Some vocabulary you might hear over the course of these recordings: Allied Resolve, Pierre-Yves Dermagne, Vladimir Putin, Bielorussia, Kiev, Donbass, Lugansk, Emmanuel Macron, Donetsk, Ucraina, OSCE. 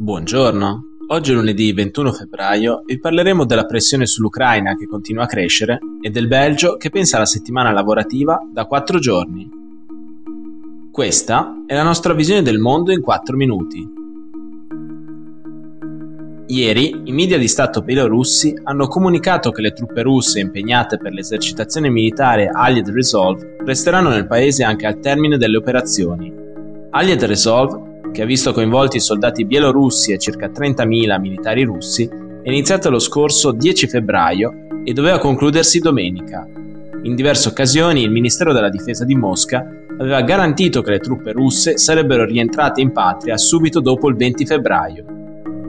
Buongiorno, oggi è lunedì 21 febbraio e parleremo della pressione sull'Ucraina che continua a crescere e del Belgio che pensa alla settimana lavorativa da 4 giorni. Questa è la nostra visione del mondo in 4 minuti. Ieri i media di Stato bielorussi hanno comunicato che le truppe russe impegnate per l'esercitazione militare Allied Resolve resteranno nel paese anche al termine delle operazioni. Allied Resolve, che ha visto coinvolti soldati bielorussi e circa 30.000 militari russi, è iniziata lo scorso 10 febbraio e doveva concludersi domenica. In diverse occasioni il Ministero della Difesa di Mosca aveva garantito che le truppe russe sarebbero rientrate in patria subito dopo il 20 febbraio.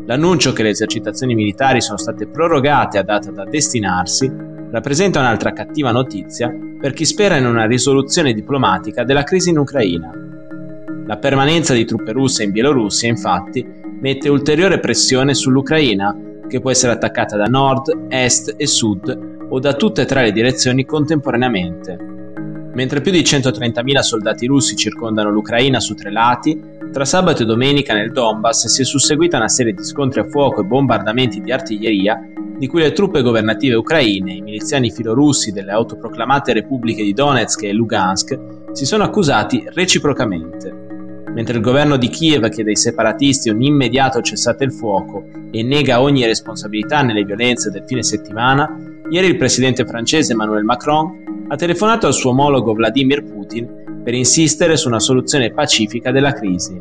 L'annuncio che le esercitazioni militari sono state prorogate a data da destinarsi rappresenta un'altra cattiva notizia per chi spera in una risoluzione diplomatica della crisi in Ucraina. La permanenza di truppe russe in Bielorussia, infatti, mette ulteriore pressione sull'Ucraina, che può essere attaccata da nord, est e sud o da tutte e tre le direzioni contemporaneamente. Mentre più di 130.000 soldati russi circondano l'Ucraina su tre lati, tra sabato e domenica nel Donbass si è susseguita una serie di scontri a fuoco e bombardamenti di artiglieria di cui le truppe governative ucraine, i miliziani filorussi delle autoproclamate repubbliche di Donetsk e Lugansk, si sono accusati reciprocamente. Mentre il governo di Kiev chiede ai separatisti un immediato cessate il fuoco e nega ogni responsabilità nelle violenze del fine settimana, ieri il presidente francese Emmanuel Macron ha telefonato al suo omologo Vladimir Putin per insistere su una soluzione pacifica della crisi.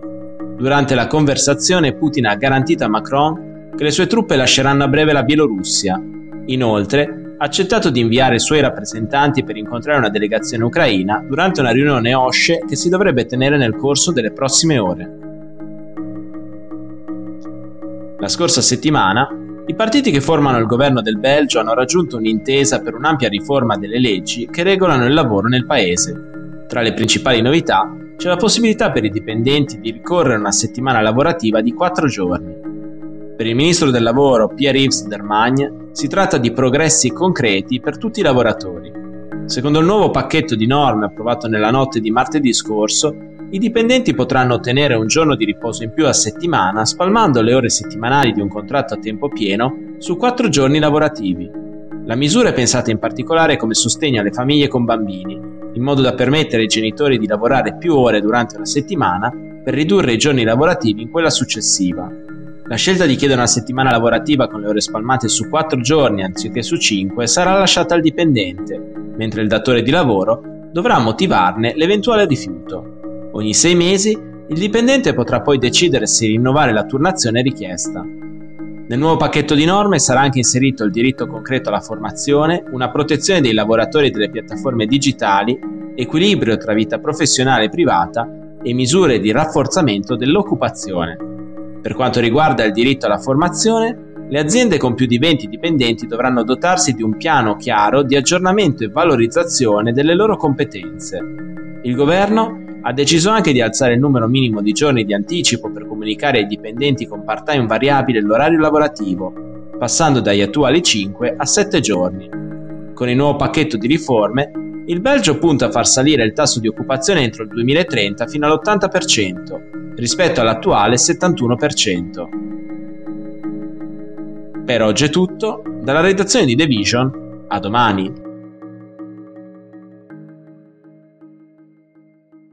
Durante la conversazione Putin ha garantito a Macron che le sue truppe lasceranno a breve la Bielorussia. Inoltre, ha accettato di inviare i suoi rappresentanti per incontrare una delegazione ucraina durante una riunione OSCE che si dovrebbe tenere nel corso delle prossime ore. La scorsa settimana, i partiti che formano il governo del Belgio hanno raggiunto un'intesa per un'ampia riforma delle leggi che regolano il lavoro nel paese. Tra le principali novità c'è la possibilità per i dipendenti di ricorrere a una settimana lavorativa di 4 giorni. Per il ministro del lavoro Pierre-Yves Dermagne si tratta di progressi concreti per tutti i lavoratori. Secondo il nuovo pacchetto di norme approvato nella notte di martedì scorso, i dipendenti potranno ottenere un giorno di riposo in più a settimana spalmando le ore settimanali di un contratto a tempo pieno su 4 giorni lavorativi. La misura è pensata in particolare come sostegno alle famiglie con bambini, in modo da permettere ai genitori di lavorare più ore durante una settimana per ridurre i giorni lavorativi in quella successiva. La scelta di chiedere una settimana lavorativa con le ore spalmate su 4 giorni anziché su 5 sarà lasciata al dipendente, mentre il datore di lavoro dovrà motivarne l'eventuale rifiuto. Ogni 6 mesi il dipendente potrà poi decidere se rinnovare la turnazione richiesta. Nel nuovo pacchetto di norme sarà anche inserito il diritto concreto alla formazione, una protezione dei lavoratori delle piattaforme digitali, equilibrio tra vita professionale e privata e misure di rafforzamento dell'occupazione. Per quanto riguarda il diritto alla formazione, le aziende con più di 20 dipendenti dovranno dotarsi di un piano chiaro di aggiornamento e valorizzazione delle loro competenze. Il governo ha deciso anche di alzare il numero minimo di giorni di anticipo per comunicare ai dipendenti con part-time variabile l'orario lavorativo, passando dagli attuali 5 a 7 giorni. Con il nuovo pacchetto di riforme, il Belgio punta a far salire il tasso di occupazione entro il 2030 fino all'80%. Rispetto all'attuale 71%. Per oggi è tutto, dalla redazione di The Vision, a domani!